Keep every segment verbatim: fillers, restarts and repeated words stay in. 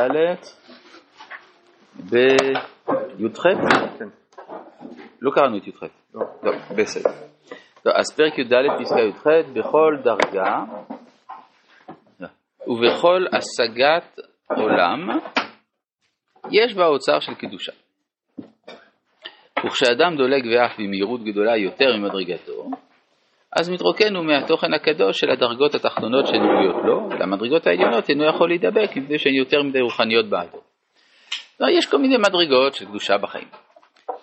ד' בי"ח? כן. לא קראנו את י"ח. לא. לא, בסדר. אז פרק י"ד פסקה י"ח, בכל דרגה ובכל השגת עולם יש בה אוצר של קדושה. וכשאדם דולג ואף במהירות גדולה יותר ממדרגתו, אז מתרוקן הוא מהתוכן הקדוש של הדרגות התחתונות שנוגעות לו, ולמדרגות העליונות אינו יכול להידבק, כדי שהן יותר מדי רוחניות בעדו. יש כל מיני מדרגות של קדושה בחיים.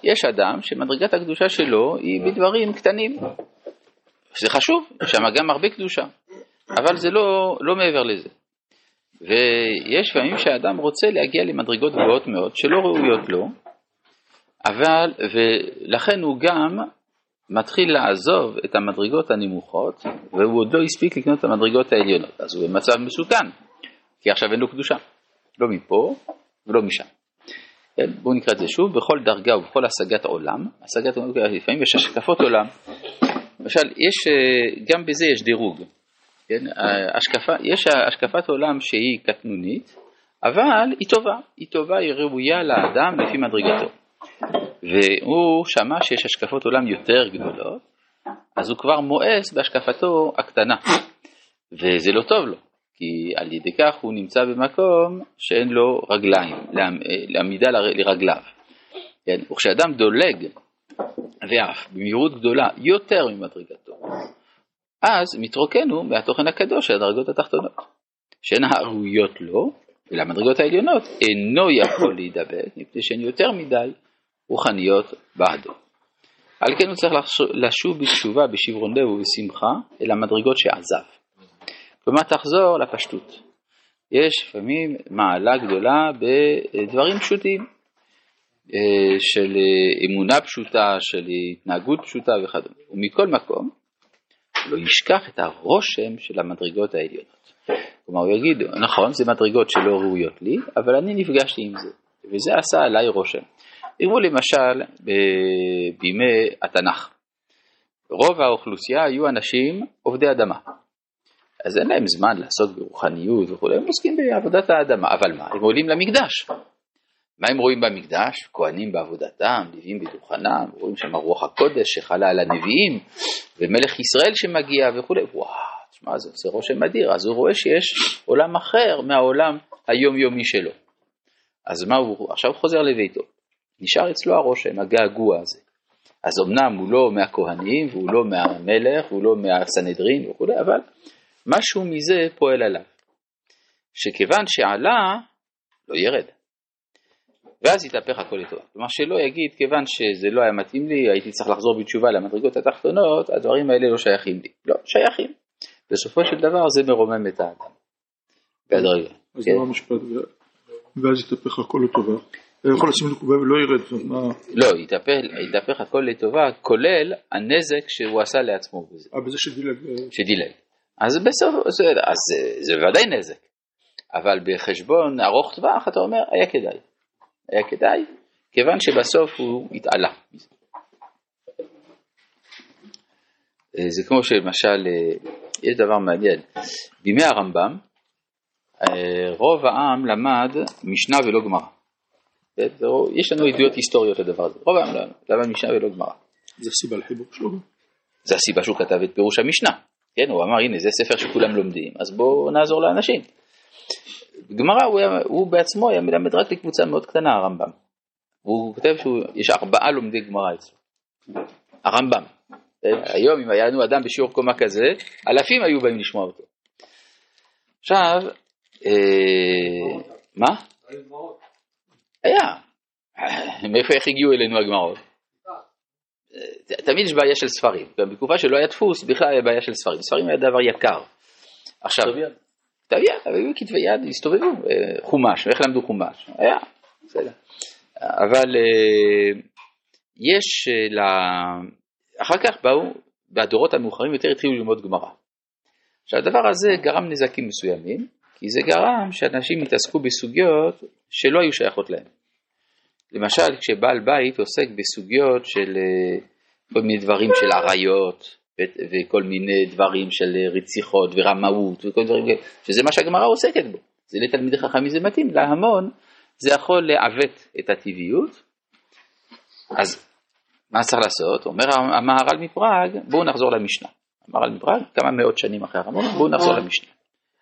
יש אדם שמדרגת הקדושה שלו היא בדברים קטנים. זה חשוב, שם גם הרבה קדושה, אבל זה לא, לא מעבר לזה. ויש פעמים שהאדם רוצה להגיע למדרגות גבוהות מאוד שלא ראויות לו, אבל, ולכן הוא גם מתחיל לעזוב את המדרגות הנמוכות, והוא עוד לא הספיק לקנות את המדרגות העליונות. אז הוא במצב מסוכן, כי עכשיו אין לו קדושה. לא מפה ולא משם. בואו נקרא את זה שוב, בכל דרגה ובכל השגת עולם, השגת עולם, לפעמים יש השקפות עולם. למשל, יש, גם בזה יש דירוג. השקפה, יש השקפת עולם שהיא קטנונית, אבל היא טובה. היא טובה, היא ראויה לאדם לפי מדרגתו. והוא שמע שיש השקפות עולם יותר גדולות, אז הוא כבר מואס בהשקפתו הקטנה, וזה לא טוב לו, כי על ידי כך הוא נמצא במקום שאין לו רגליים, לעמידה לרגליו. וכשאדם דולג ואף במהירות גדולה יותר ממדרגתו, אז מתרוקן הוא מהתוכן הקדוש של הדרגות התחתונות, שהן הראויות לו, ולמדרגות העליונות אינו יכול להידבק, מפני שהן יותר מדי רוחניות בעדו. על כן הוא צריך לשוב בתשובה, בשברון לב ובשמחה, אל המדרגות שעזב. כלומר, תחזור לפשטות. יש לפעמים מעלה גדולה בדברים פשוטים, של אמונה פשוטה, של התנהגות פשוטה וכדומה. ומכל מקום, לא ישכח את הרושם של המדרגות העליונות. כלומר, הוא יגיד, נכון, זה מדרגות שלא ראויות לי, אבל אני נפגשתי עם זה, וזה עשה עליי רושם. תראו למשל, בימי התנ"ך, רוב האוכלוסייה היו אנשים עובדי אדמה. אז אין להם זמן לעשות ברוחניות וכו', הם עוסקים בעבודת האדמה, אבל מה? הם עולים למקדש. מה הם רואים במקדש? כהנים בעבודתם, לוויים בדוכנם, רואים שם רוח הקודש שחלה על הנביאים, ומלך ישראל שמגיע וכו'. וואו, תשמע, זה עושה רושם אדיר. אז הוא רואה שיש עולם אחר מהעולם היומיומי שלו. אז מה הוא? עכשיו הוא חוזר לביתו. נשאר אצלו הרושם, הגעגוע הזה. אז אמנם הוא לא מהכהנים, והוא לא מהמלך, והוא לא מהסנהדרין וכו', אבל משהו מזה פועל עליו. שכיוון שעלה, לא ירד. ואז יתהפך הכל לטובה. כלומר שלא יגיד, כיוון שזה לא היה מתאים לי, הייתי צריך לחזור בתשובה למדרגות התחתונות, הדברים האלה לא שייכים לי. לא, שייכים. בסופו של דבר זה מרומם את האדם. והדרגה. אז מה המשפט? ואז יתהפך הכל לטובה. יכול לשים לקובה ולא ירד. לא, יתהפך הכל לטובה, כולל הנזק שהוא עשה לעצמו. אה, בזה שדילג. שדילג. אז זה ודאי נזק. אבל בחשבון ארוך טווח, אתה אומר, היה כדאי. היה כדאי, כיוון שבסוף הוא התעלה. זה כמו שלמשל, יש דבר מעניין. בימי הרמב"ם, רוב העם למד משנה ולא גמרא. יש לנו עדויות היסטוריות לדבר הזה. רוב העם למד משנה ולא גמרא. זה הסיבה לחיבור שלו? זה הסיבה שהוא כתב את פירוש המשנה. כן, הוא אמר, הנה, זה ספר שכולם לומדים, אז בואו נעזור לאנשים. גמרא, הוא, הוא בעצמו היה מלמד רק לקבוצה מאוד קטנה, הרמב"ם. הוא כותב שיש ארבעה לומדי גמרא אצלו. הרמב"ם. היום, אם היה לנו אדם בשיעור קומה כזה, אלפים היו באים לשמוע אותו. עכשיו, מה? היה. מאיפה איך הגיעו אלינו הגמרות? תמיד יש בעיה של ספרים. בקופה שלא היה דפוס, בכלל היה בעיה של ספרים. ספרים היה דבר יקר. עכשיו, כתב יד, אבל היו כתבי יד, הסתובבו, חומש, איך למדו חומש? היה, בסדר. אבל יש, אחר כך באו, והדורות המאוחרים יותר התחילו ללמוד גמרא. עכשיו, הדבר הזה גרם נזקים מסוימים, כי זה גרם שאנשים התעסקו בסוגיות שלא היו שייכות להם. למשל, כשבעל בית עוסק בסוגיות של כל מיני דברים של עריות, וכל מיני דברים של רציחות ורמאות, וכל דברים, שזה מה שהגמרא עוסקת בו. זה לתלמידי חכמים זה מתאים, להמון זה יכול לעוות את הטבעיות. אז מה צריך לעשות? אומר המהר"ל מפראג, בואו נחזור למשנה. המהר"ל מפראג, כמה מאות שנים אחרי הרמב"ם, בואו נחזור למשנה.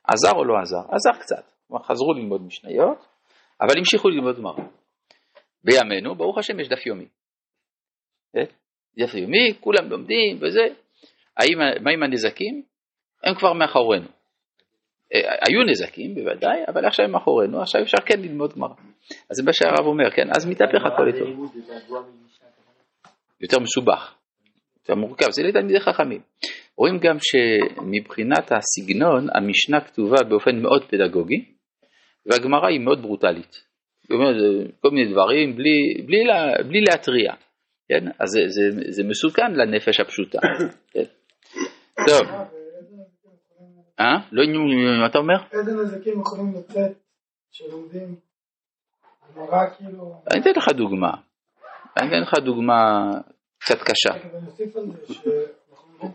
עזר או לא עזר? עזר קצת. חזרו ללמוד משניות, אבל המשיכו ללמוד גמרא. בימינו, ברוך השם, יש דף יומי. דף יומי, כולם לומדים וזה. מה עם הנזקים? הם כבר מאחורינו. היו נזקים בוודאי, אבל עכשיו הם מאחורינו, עכשיו אפשר כן ללמוד גמרא. אז זה מה שהרב אומר, כן, אז מתהפך הכל איתו. יותר מסובך, יותר מורכב, זה לתלמידי חכמים. רואים גם שמבחינת הסגנון, המשנה כתובה באופן מאוד פדגוגי, והגמרא היא מאוד ברוטלית. זאת אומרת, כל מיני דברים, בלי, בלי, לה, בלי להטריע. כן? אז זה, זה, זה מסוכן לנפש הפשוטה. כן? טוב. אה? לא עניין, מה אתה אומר? איזה נזקים יכולים לצאת שלומדים? הגמרא כאילו... אני אתן לך דוגמה. אני אתן לך דוגמה קצת קשה. אני אוסיף על זה ש...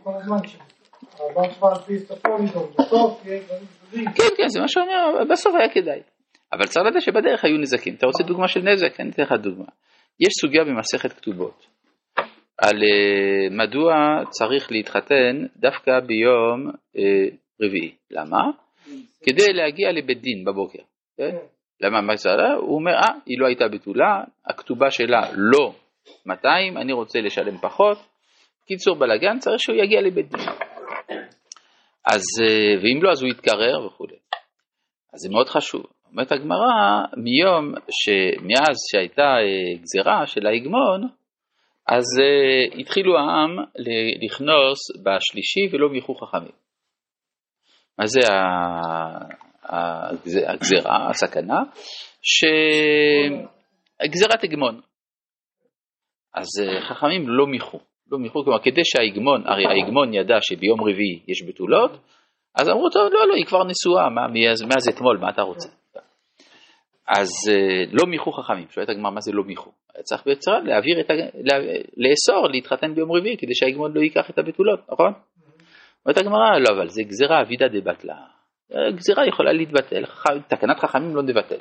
כל הזמן שהרבן כבר על פי ספון איתו, בסוף יהיה דברים. כן, כן, זה מה שאני, בסוף היה כדאי. אבל צריך לדעת שבדרך היו נזקים. אתה רוצה דוגמה של נזק? אני אתן לך דוגמה. יש סוגיה במסכת כתובות, על מדוע צריך להתחתן דווקא ביום רביעי. למה? כדי להגיע לבית דין בבוקר. למה? מה שעלה? הוא אומר, אה, היא לא הייתה בתולה, הכתובה שלה לא מאתיים, אני רוצה לשלם פחות, קיצור בלגן, צריך שהוא יגיע לבית דין. אז, ואם לא, אז הוא יתקרר וכו'. אז זה מאוד חשוב. אומרת הגמרא, מיום שמאז שהייתה גזירה של ההגמון, אז התחילו העם לכנוס בשלישי ולא מיכו חכמים. מה זה הגזירה, הסכנה? שגזירת הגמון. אז חכמים לא מיכו. לא מיכו, כלומר, כדי שההגמון, הרי ההגמון ידע שביום רביעי יש בתולות, אז אמרו, טוב, לא, לא, היא כבר נשואה, מה, מה זה אתמול, מה אתה רוצה? אז לא מיכו חכמים, שואלת הגמרא, מה זה לא מיכו? צריך בעצם להעביר את ה... לאסור, להתחתן ביום רביעי, כדי שההגמון לא ייקח את הבתולות, נכון? אומרת הגמרא, לא, אבל זה גזירה, אבידה דבטלה. גזירה יכולה להתבטל, תקנת חכמים לא נבטל.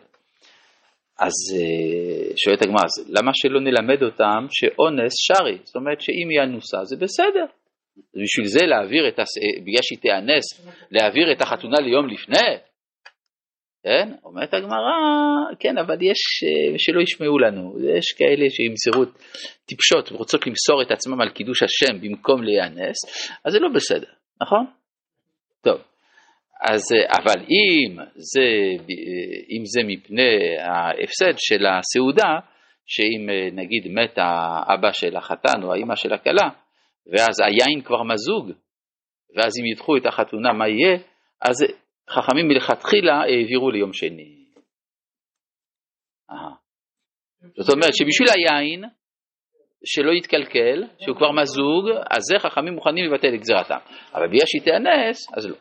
אז שואלת הגמרא, למה שלא נלמד אותם שאונס שרי? זאת אומרת שאם היא אנוסה זה בסדר. בשביל זה להעביר את, בגלל שהיא תאנס, להעביר את החתונה ליום לפני? כן? אומרת הגמרא, כן, אבל יש שלא ישמעו לנו. יש כאלה שימסרו טיפשות ורוצות למסור את עצמם על קידוש השם במקום להיאנס, אז זה לא בסדר, נכון? טוב. אז אבל אם זה אם זה מפני ההפסד של הסעודה, שאם נגיד מת האבא של החתן או האמא של הכלה, ואז היין כבר מזוג, ואז אם ידחו את החתונה מה יהיה, אז חכמים מלכתחילה העבירו ליום שני. אה. זאת אומרת שבשביל היין שלא יתקלקל, שהוא כבר מזוג, אז זה חכמים מוכנים לבטל לגזירתם. אבל בגלל שהיא תיאנס, אז לא.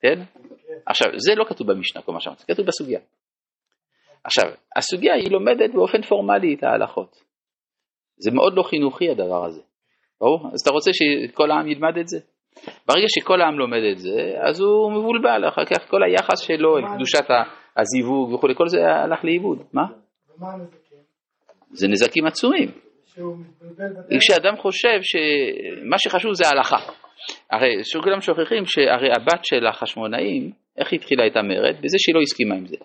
כן? עכשיו, זה לא כתוב במשנה, כמו שאמרתי, זה כתוב בסוגיה. עכשיו, הסוגיה היא לומדת באופן פורמלי את ההלכות. זה מאוד לא חינוכי הדבר הזה. ברור? אז אתה רוצה שכל העם ילמד את זה? ברגע שכל העם לומד את זה, אז הוא מבולבל, אחר כך כל היחס שלו, קדושת הזיווג וכו', כל זה הלך לאיבוד. מה? ומה הנזקים? זה נזקים עצומים. כשאדם חושב שמה שחשוב זה ההלכה. הרי שכולם שוכחים שהרי הבת של החשמונאים, איך התחילה את המרד? בזה שהיא לא הסכימה עם זה.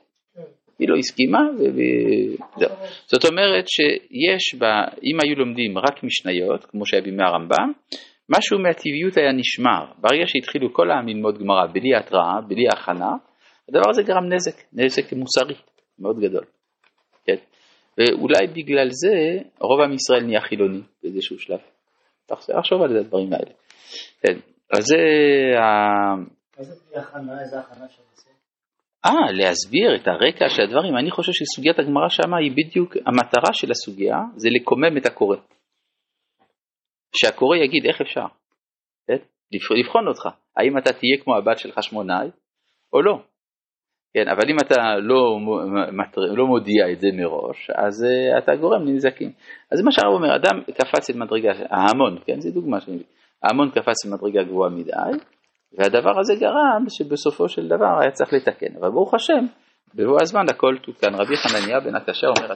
היא לא הסכימה, וזהו. זאת אומרת שיש בה, אם היו לומדים רק משניות, כמו שהיה בימי הרמב"ם, משהו מהטבעיות היה נשמר. ברגע שהתחילו כל העם ללמוד גמרא, בלי התראה, בלי הכנה, הדבר הזה גרם נזק, נזק מוסרי, מאוד גדול. כן? ואולי בגלל זה, רוב עם ישראל נהיה חילוני, באיזשהו שלב. תחשוב, תחשוב על הדברים האלה. כן, אז זה... איזה הכנה, איזה הכנה של זה? אה, להסביר את הרקע של הדברים. אני חושב שסוגיית הגמרא שמה היא בדיוק, המטרה של הסוגיה זה לקומם את הקורא. שהקורא יגיד איך אפשר. כן? לבחון אותך. האם אתה תהיה כמו הבת של חשמונאי או לא. כן, אבל אם אתה לא, לא מודיע את זה מראש, אז אתה גורם לנזקים. אז זה מה שהרב אומר, אדם קפץ את מדרגה, ההמון, כן? זה דוגמה שאני... ההמון קפץ במדרגה גבוהה מדי, והדבר הזה גרם שבסופו של דבר היה צריך לתקן. אבל ברוך השם, בבוא הזמן הכל תוקן. רבי חנניה בן הקשה אומר,